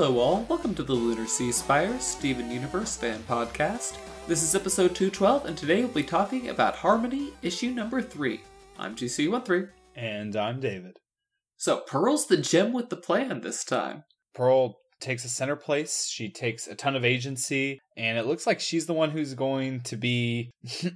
Hello all, welcome to the Lunar Sea Spire, Steven Universe fan podcast. This is episode 212, and today we'll be talking about Harmony, issue number 3. I'm GC13. And I'm David. So, Pearl's the gem with the plan this time. Pearl takes a center place, she takes a ton of agency, and it looks like she's the one who's going to be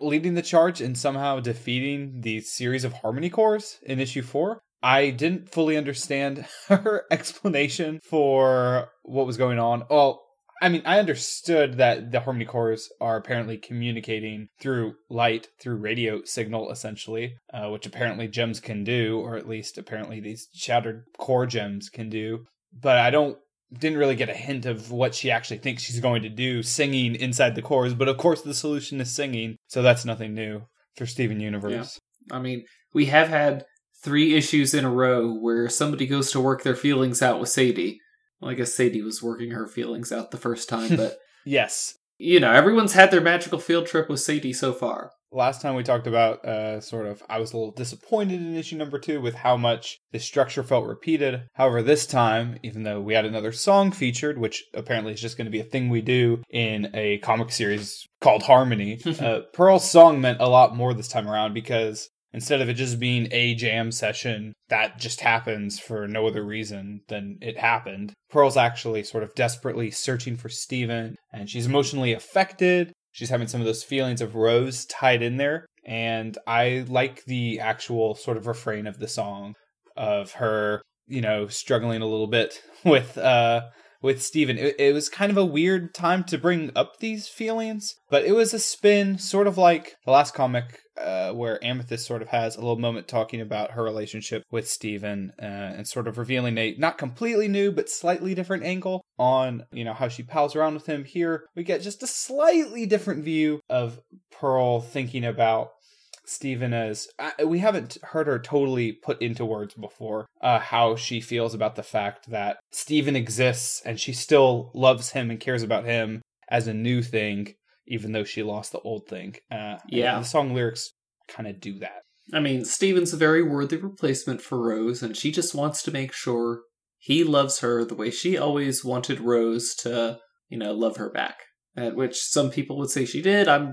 leading the charge and somehow defeating the series of Harmony cores in issue 4. I didn't fully understand her explanation for what was going on. Well, I mean, I understood that the Harmony cores are apparently communicating through light, through radio signal, essentially, which apparently gems can do, or at least apparently these shattered core gems can do. But I didn't really get a hint of what she actually thinks she's going to do singing inside the cores. But of course, the solution is singing, so that's nothing new for Steven Universe. Yeah. I mean, we have had 3 issues in a row where somebody goes to work their feelings out with Sadie. Well, I guess Sadie was working her feelings out the first time, but yes. You know, everyone's had their magical field trip with Sadie so far. Last time we talked about, I was a little disappointed in issue number 2 with how much the structure felt repeated. However, this time, even though we had another song featured, which apparently is just going to be a thing we do in a comic series called Harmony, Pearl's song meant a lot more this time around because instead of it just being a jam session that just happens for no other reason than it happened, Pearl's actually sort of desperately searching for Steven, and she's emotionally affected. She's having some of those feelings of Rose tied in there, and I like the actual sort of refrain of the song of her, you know, struggling a little bit with Steven. It was kind of a weird time to bring up these feelings, but it was a spin, sort of like the last comic where Amethyst sort of has a little moment talking about her relationship with Steven and sort of revealing a not completely new, but slightly different angle on, you know, how she pals around with him. Here, we get just a slightly different view of Pearl thinking about Steven as, we haven't heard her totally put into words before how she feels about the fact that Steven exists and she still loves him and cares about him as a new thing, even though she lost the old thing. Yeah. The song lyrics kind of do that. I mean, Steven's a very worthy replacement for Rose, and she just wants to make sure he loves her the way she always wanted Rose to, you know, love her back. At which some people would say she did. I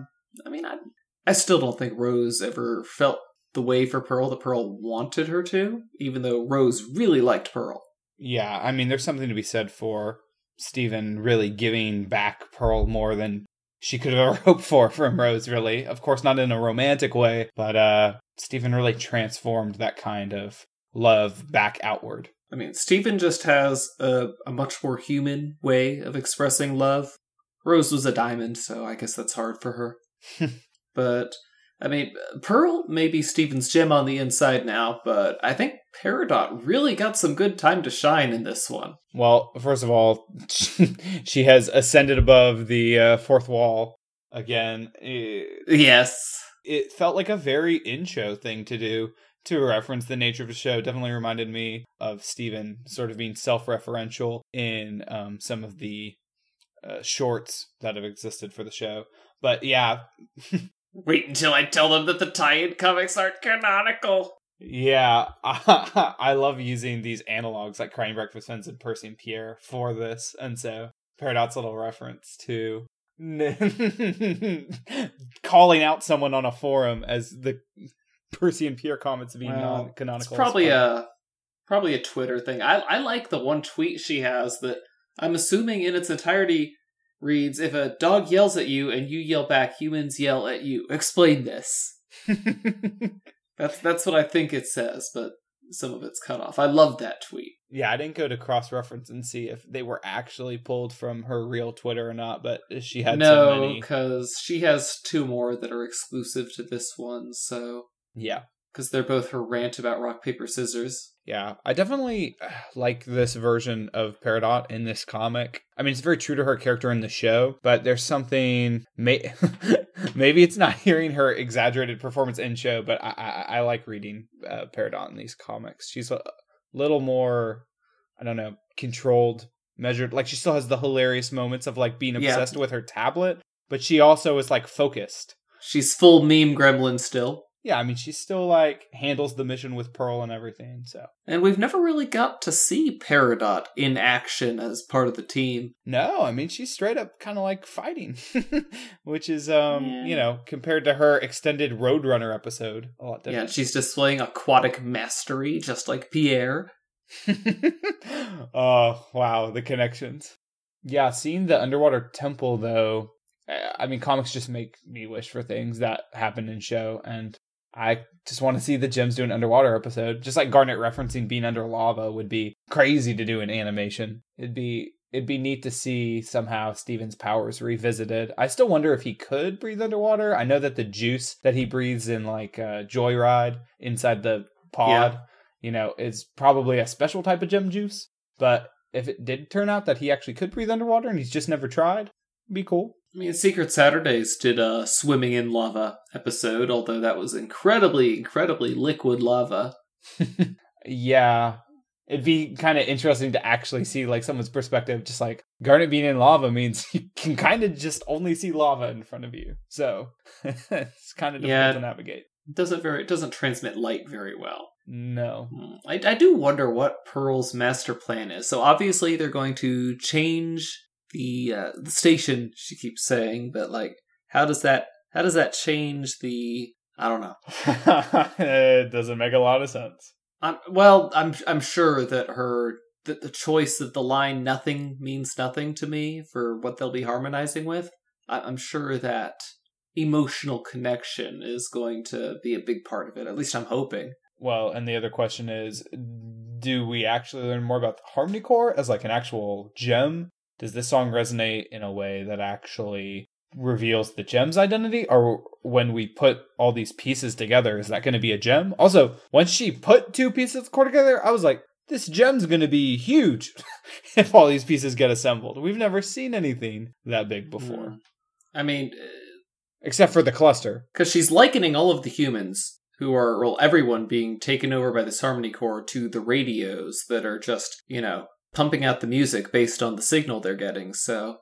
still don't think Rose ever felt the way for Pearl that Pearl wanted her to, even though Rose really liked Pearl. Yeah, I mean, there's something to be said for Steven really giving back Pearl more than she could have ever hoped for from Rose, really. Of course, not in a romantic way, but Steven really transformed that kind of love back outward. I mean, Steven just has a much more human way of expressing love. Rose was a diamond, so I guess that's hard for her. But, I mean, Pearl may be Steven's gem on the inside now, but I think Peridot really got some good time to shine in this one. Well, first of all, she has ascended above the fourth wall again. Yes. It felt like a very in-show thing to do. To reference the nature of the show, definitely reminded me of Steven sort of being self-referential in some of the shorts that have existed for the show. But, yeah. Wait until I tell them that the tie-in comics aren't canonical. Yeah, I love using these analogs like Crying Breakfast Friends and Percy and Pierre for this. And so, Peridot's little reference to calling out someone on a forum as the Percy and Pierre comments being non-canonical. It's probably a Twitter thing. I like the one tweet she has that I'm assuming in its entirety reads, if a dog yells at you and you yell back, humans yell at you. Explain this. That's what I think it says, but some of it's cut off. I love that tweet. Yeah, I didn't go to cross-reference and see if they were actually pulled from her real Twitter or not, but she had so many. No, because she has 2 more that are exclusive to this one, so. Yeah. Because they're both her rant about rock, paper, scissors. Yeah, I definitely like this version of Peridot in this comic. I mean, it's very true to her character in the show, but there's something, maybe it's not hearing her exaggerated performance in show, but I like reading Peridot in these comics. She's a little more, I don't know, controlled, measured. Like, she still has the hilarious moments of, like, being obsessed with her tablet, but she also is, like, focused. She's full meme gremlin still. yeah, I mean, she still, like, handles the mission with Pearl and everything, so. And we've never really got to see Peridot in action as part of the team. No, I mean, she's straight up kind of, like, fighting, which is, you know, compared to her extended Roadrunner episode, a lot different. Yeah, she's displaying aquatic mastery, just like Pierre. Oh, wow, the connections. Yeah, seeing the underwater temple, though, I mean, comics just make me wish for things that happen in show, and I just want to see the gems do an underwater episode. Just like Garnet referencing being under lava would be crazy to do in animation. It'd be neat to see somehow Steven's powers revisited. I still wonder if he could breathe underwater. I know that the juice that he breathes in, like, Joyride inside the pod, you know, is probably a special type of gem juice. But if it did turn out that he actually could breathe underwater and he's just never tried, it'd be cool. I mean, Secret Saturdays did a swimming in lava episode, although that was incredibly, incredibly liquid lava. Yeah. It'd be kind of interesting to actually see, like, someone's perspective, just like, Garnet being in lava means you can kind of just only see lava in front of you. So, it's kind of difficult to navigate. It doesn't transmit light very well. No. I do wonder what Pearl's master plan is. So, obviously, they're going to change the station, she keeps saying, but, like, how does that change the, I don't know. It doesn't make a lot of sense. I'm sure that the choice of the line "nothing means nothing" to me for what they'll be harmonizing with, I'm sure that emotional connection is going to be a big part of it. At least I'm hoping. Well, and the other question is, do we actually learn more about the Harmony Core as, like, an actual gem? Does this song resonate in a way that actually reveals the gem's identity? Or when we put all these pieces together, is that going to be a gem? Also, once she put two pieces of the core together, I was like, this gem's going to be huge if all these pieces get assembled. We've never seen anything that big before. I mean... except for the cluster. Because she's likening all of the humans who are, well, everyone being taken over by this Harmony Core to the radios that are just, you know, pumping out the music based on the signal they're getting, so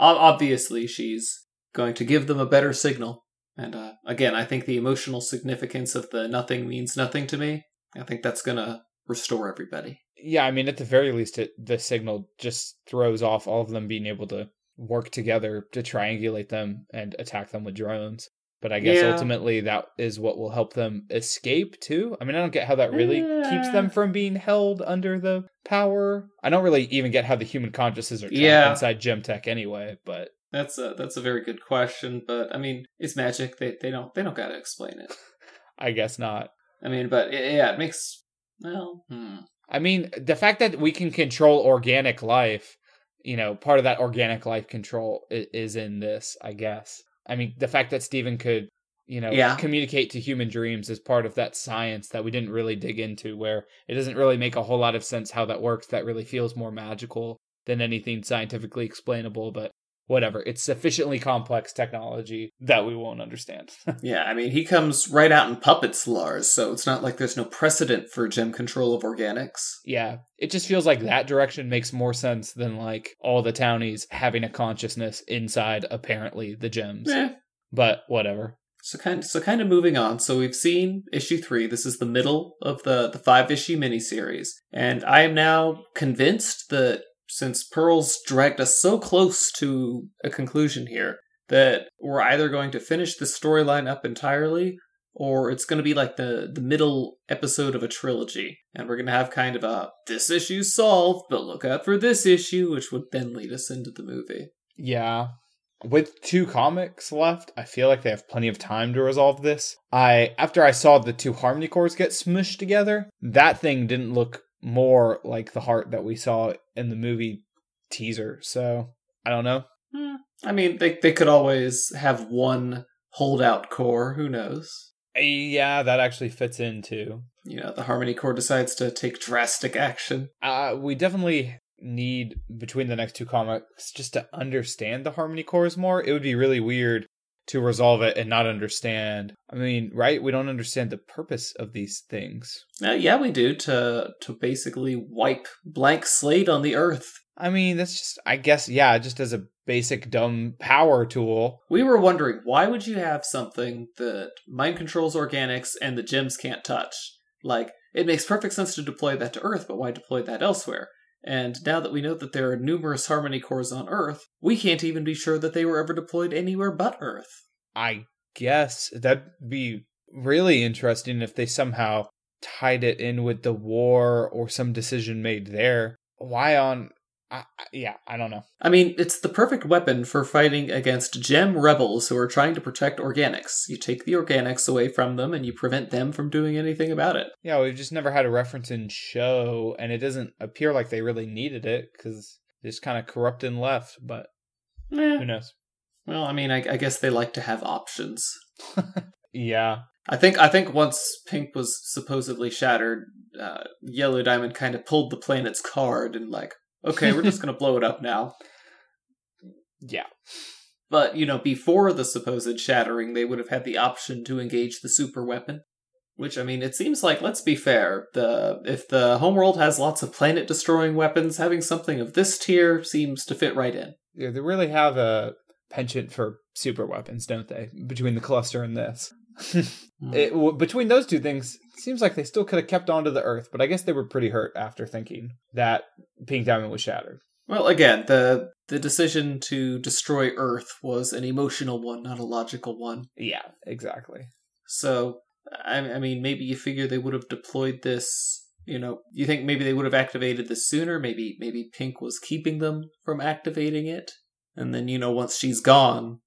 obviously she's going to give them a better signal. And again, I think the emotional significance of the "nothing means nothing" to me, I think that's going to restore everybody. Yeah, I mean, at the very least, the signal just throws off all of them being able to work together to triangulate them and attack them with drones. But I guess ultimately that is what will help them escape, too. I mean, I don't get how that really keeps them from being held under the power. I don't really even get how the human consciousness are trapped inside gem tech anyway, but... That's a very good question, but, I mean, it's magic. They don't gotta explain it. I guess not. I mean, but, yeah, it makes... well... I mean, the fact that we can control organic life, you know, part of that organic life control is in this, I guess. I mean, the fact that Steven could, you know, communicate to human dreams is part of that science that we didn't really dig into, where it doesn't really make a whole lot of sense how that works. That really feels more magical than anything scientifically explainable, but whatever. It's sufficiently complex technology that we won't understand. Yeah, I mean, he comes right out and puppets Lars, so it's not like there's no precedent for gem control of organics. Yeah, it just feels like that direction makes more sense than, like, all the townies having a consciousness inside, apparently, the gems. Yeah. But whatever. So kind of moving on. So we've seen issue 3. This is the middle of the 5-issue miniseries. And I am now convinced that since Pearl's dragged us so close to a conclusion here, that we're either going to finish the storyline up entirely, or it's going to be like the middle episode of a trilogy, and we're going to have kind of a, this issue's solved, but look out for this issue, which would then lead us into the movie. Yeah. With 2 comics left, I feel like they have plenty of time to resolve this. After I saw the 2 Harmony Cores get smushed together, that thing didn't look more like the heart that we saw in the movie teaser, so I don't know. I mean, they could always have one holdout core, who knows? Yeah, that actually fits in too. You know, the Harmony Core decides to take drastic action. We definitely need, between the next 2 comics, just to understand the Harmony Cores more. It would be really weird to resolve it and not understand. I mean, right? We don't understand the purpose of these things. Yeah, we do. To basically wipe blank slate on the Earth. I mean, that's just, I guess, yeah, just as a basic dumb power tool. We were wondering, why would you have something that mind controls organics and the gems can't touch? Like, it makes perfect sense to deploy that to Earth, but why deploy that elsewhere? And now that we know that there are numerous Harmony cores on Earth, we can't even be sure that they were ever deployed anywhere but Earth. I guess that'd be really interesting if they somehow tied it in with the war or some decision made there. Why on... I don't know. I mean, it's the perfect weapon for fighting against gem rebels who are trying to protect organics. You take the organics away from them and you prevent them from doing anything about it. Yeah, we've just never had a reference in show, and it doesn't appear like they really needed it because they just kind of corrupt and left, but who knows? Well, I mean, I guess they like to have options. Yeah. I think once Pink was supposedly shattered, Yellow Diamond kind of pulled the planet's card and like, okay, we're just going to blow it up now. Yeah. But, you know, before the supposed shattering, they would have had the option to engage the super weapon. Which, I mean, it seems like, let's be fair, if the homeworld has lots of planet-destroying weapons, having something of this tier seems to fit right in. Yeah, they really have a penchant for super weapons, don't they? Between the cluster and this. Between those two things, it seems like they still could have kept on to the Earth, but I guess they were pretty hurt after thinking that Pink Diamond was shattered. Well, again, the decision to destroy Earth was an emotional one, not a logical one. Yeah, exactly. So, I mean, maybe you figure they would have deployed this, you know, you think maybe they would have activated this sooner, maybe Pink was keeping them from activating it. And then, you know, once she's gone,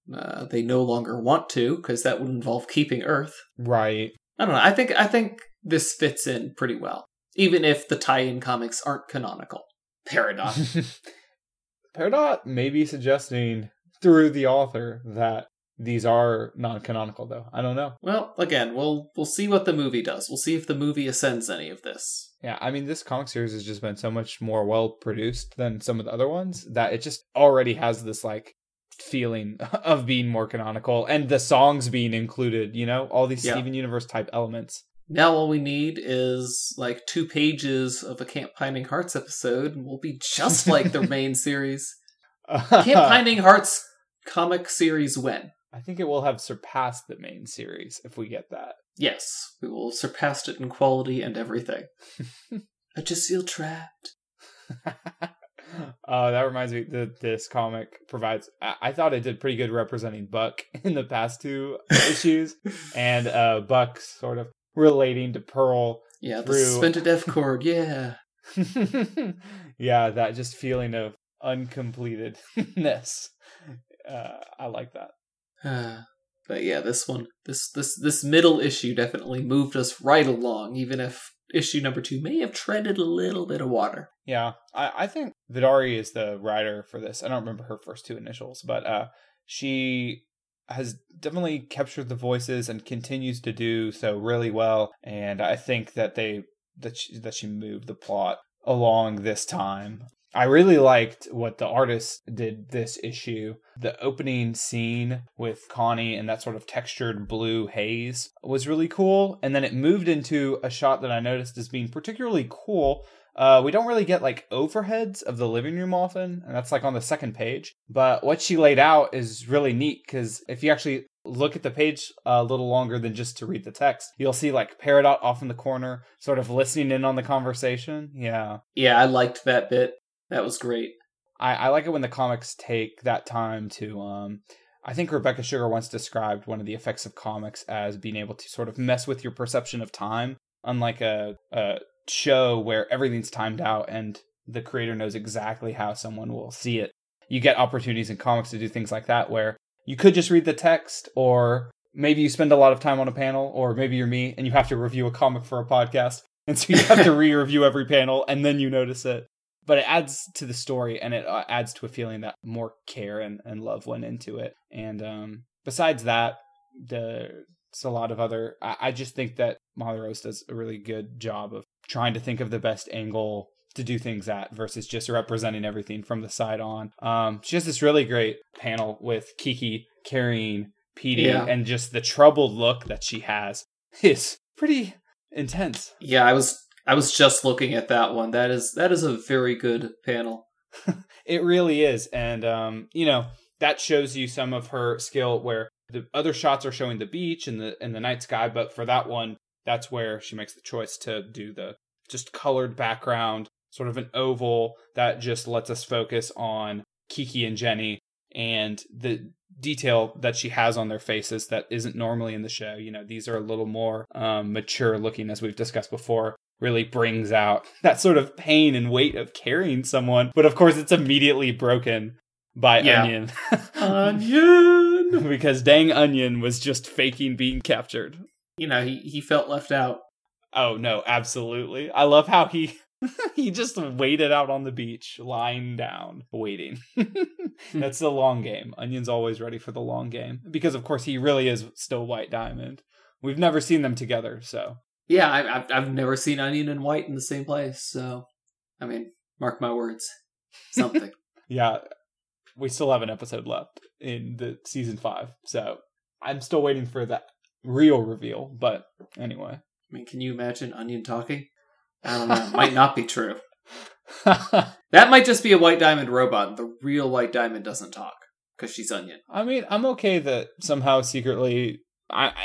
they no longer want to, because that would involve keeping Earth. Right. I don't know. I think this fits in pretty well, even if the tie-in comics aren't canonical. Peridot. Peridot may be suggesting through the author that these are non-canonical, though. I don't know. Well, again, we'll see what the movie does. We'll see if the movie ascends any of this. Yeah, I mean, this comic series has just been so much more well-produced than some of the other ones that it just already has this, like, feeling of being more canonical and the songs being included, you know? All these Steven Universe-type elements. Now all we need is, like, 2 pages of a Camp Pining Hearts episode, and we'll be just like the main series. Camp Pining Hearts comic series when? I think it will have surpassed the main series if we get that. Yes, we will have surpassed it in quality and everything. I just feel trapped. That reminds me that this comic provides... I thought it did pretty good representing Buck in the past 2 issues. And Buck sort of relating to Pearl. Yeah, the suspended F chord, yeah. Yeah, that just feeling of uncompletedness. I like that. But yeah, this middle issue definitely moved us right along, even if issue number 2 may have treaded a little bit of water. Yeah, I think Vidari is the writer for this. I don't remember her first 2 initials, but she has definitely captured the voices and continues to do so really well. And I think that she moved the plot along this time. I really liked what the artist did this issue. The opening scene with Connie and that sort of textured blue haze was really cool. And then it moved into a shot that I noticed as being particularly cool. We don't really get like overheads of the living room often, and that's like on the 2nd page. But what she laid out is really neat because if you actually look at the page a little longer than just to read the text, you'll see like Peridot off in the corner, sort of listening in on the conversation. Yeah. Yeah, I liked that bit. That was great. I like it when the comics take that time to, I think Rebecca Sugar once described one of the effects of comics as being able to sort of mess with your perception of time, unlike a show where everything's timed out and the creator knows exactly how someone will see it. You get opportunities in comics to do things like that where you could just read the text, or maybe you spend a lot of time on a panel, or maybe you're me and you have to review a comic for a podcast, and so you have to re-review every panel and then you notice it. But it adds to the story, and it adds to a feeling that more care and love went into it. And besides that, there's a lot of other... I just think that Mother Rose does a really good job of trying to think of the best angle to do things at versus just representing everything from the side on. She has this really great panel with Kiki carrying Petey, and just the troubled look that she has is pretty intense. Yeah, I was just looking at that one. That is a very good panel. It really is. And, you know, that shows you some of her skill where the other shots are showing the beach and the night sky. But for that one, that's where she makes the choice to do the just colored background, sort of an oval that just lets us focus on Kiki and Jenny and the detail that she has on their faces that isn't normally in the show. You know, these are a little more mature looking, as we've discussed before. Really brings out that sort of pain and weight of carrying someone. But of course, it's immediately broken by Onion. Onion! Because dang Onion was just faking being captured. You know, he felt left out. Oh, no, absolutely. I love how he just waited out on the beach, lying down, waiting. That's the long game. Onion's always ready for the long game. Because, of course, he really is still White Diamond. We've never seen them together, so... Yeah, I've never seen Onion and White in the same place, so, I mean, mark my words, something. Yeah, we still have an episode left in the season 5, so I'm still waiting for that real reveal, but anyway. I mean, can you imagine Onion talking? I don't know, it might not be true. That might just be a White Diamond robot, and the real White Diamond doesn't talk, because she's Onion. I mean, I'm okay that somehow secretly...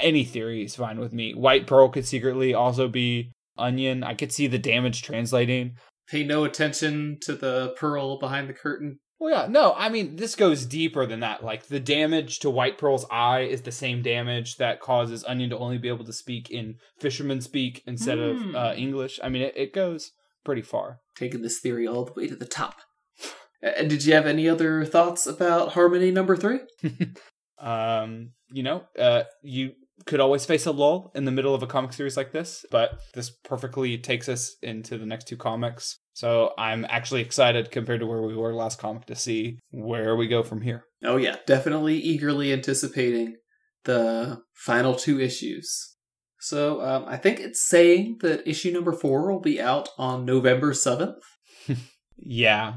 any theory is fine with me. White Pearl could secretly also be Onion. I could see the damage translating. Pay no attention to the Pearl behind the curtain. Well, yeah, no, I mean, this goes deeper than that. Like, the damage to White Pearl's eye is the same damage that causes Onion to only be able to speak in fisherman speak instead of English. I mean, it goes pretty far. Taking this theory all the way to the top. And did you have any other thoughts about Harmony number 3? You know, you could always face a lull in the middle of a comic series like this, but this perfectly takes us into the next two comics. So I'm actually excited compared to where we were last comic to see where we go from here. Oh yeah, definitely eagerly anticipating the final two issues. So I think it's saying that issue number 4 will be out on November 7th. Yeah,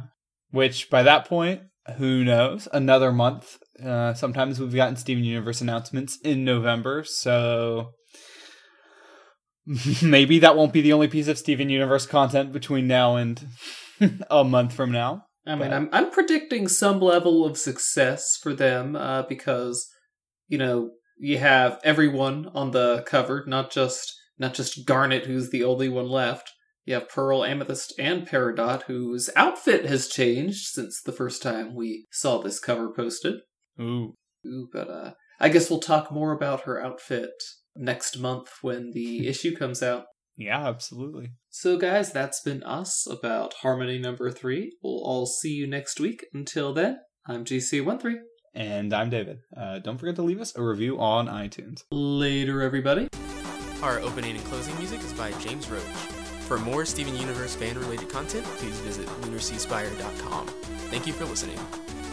which by that point, who knows, another month. Sometimes we've gotten Steven Universe announcements in November, so maybe that won't be the only piece of Steven Universe content between now and a month from now. I mean, I'm predicting some level of success for them because, you know, you have everyone on the cover, not just Garnet, who's the only one left. You have Pearl, Amethyst, and Peridot, whose outfit has changed since the first time we saw this cover posted. Ooh, but I guess we'll talk more about her outfit next month when the issue comes out. Yeah, absolutely. So guys, that's been us about Harmony number 3. We'll all see you next week. Until then, I'm GC13. And I'm David. Don't forget to leave us a review on iTunes. Later, everybody. Our opening and closing music is by James Roach. For more Steven Universe fan-related content, please visit lunarseaspire.com. Thank you for listening.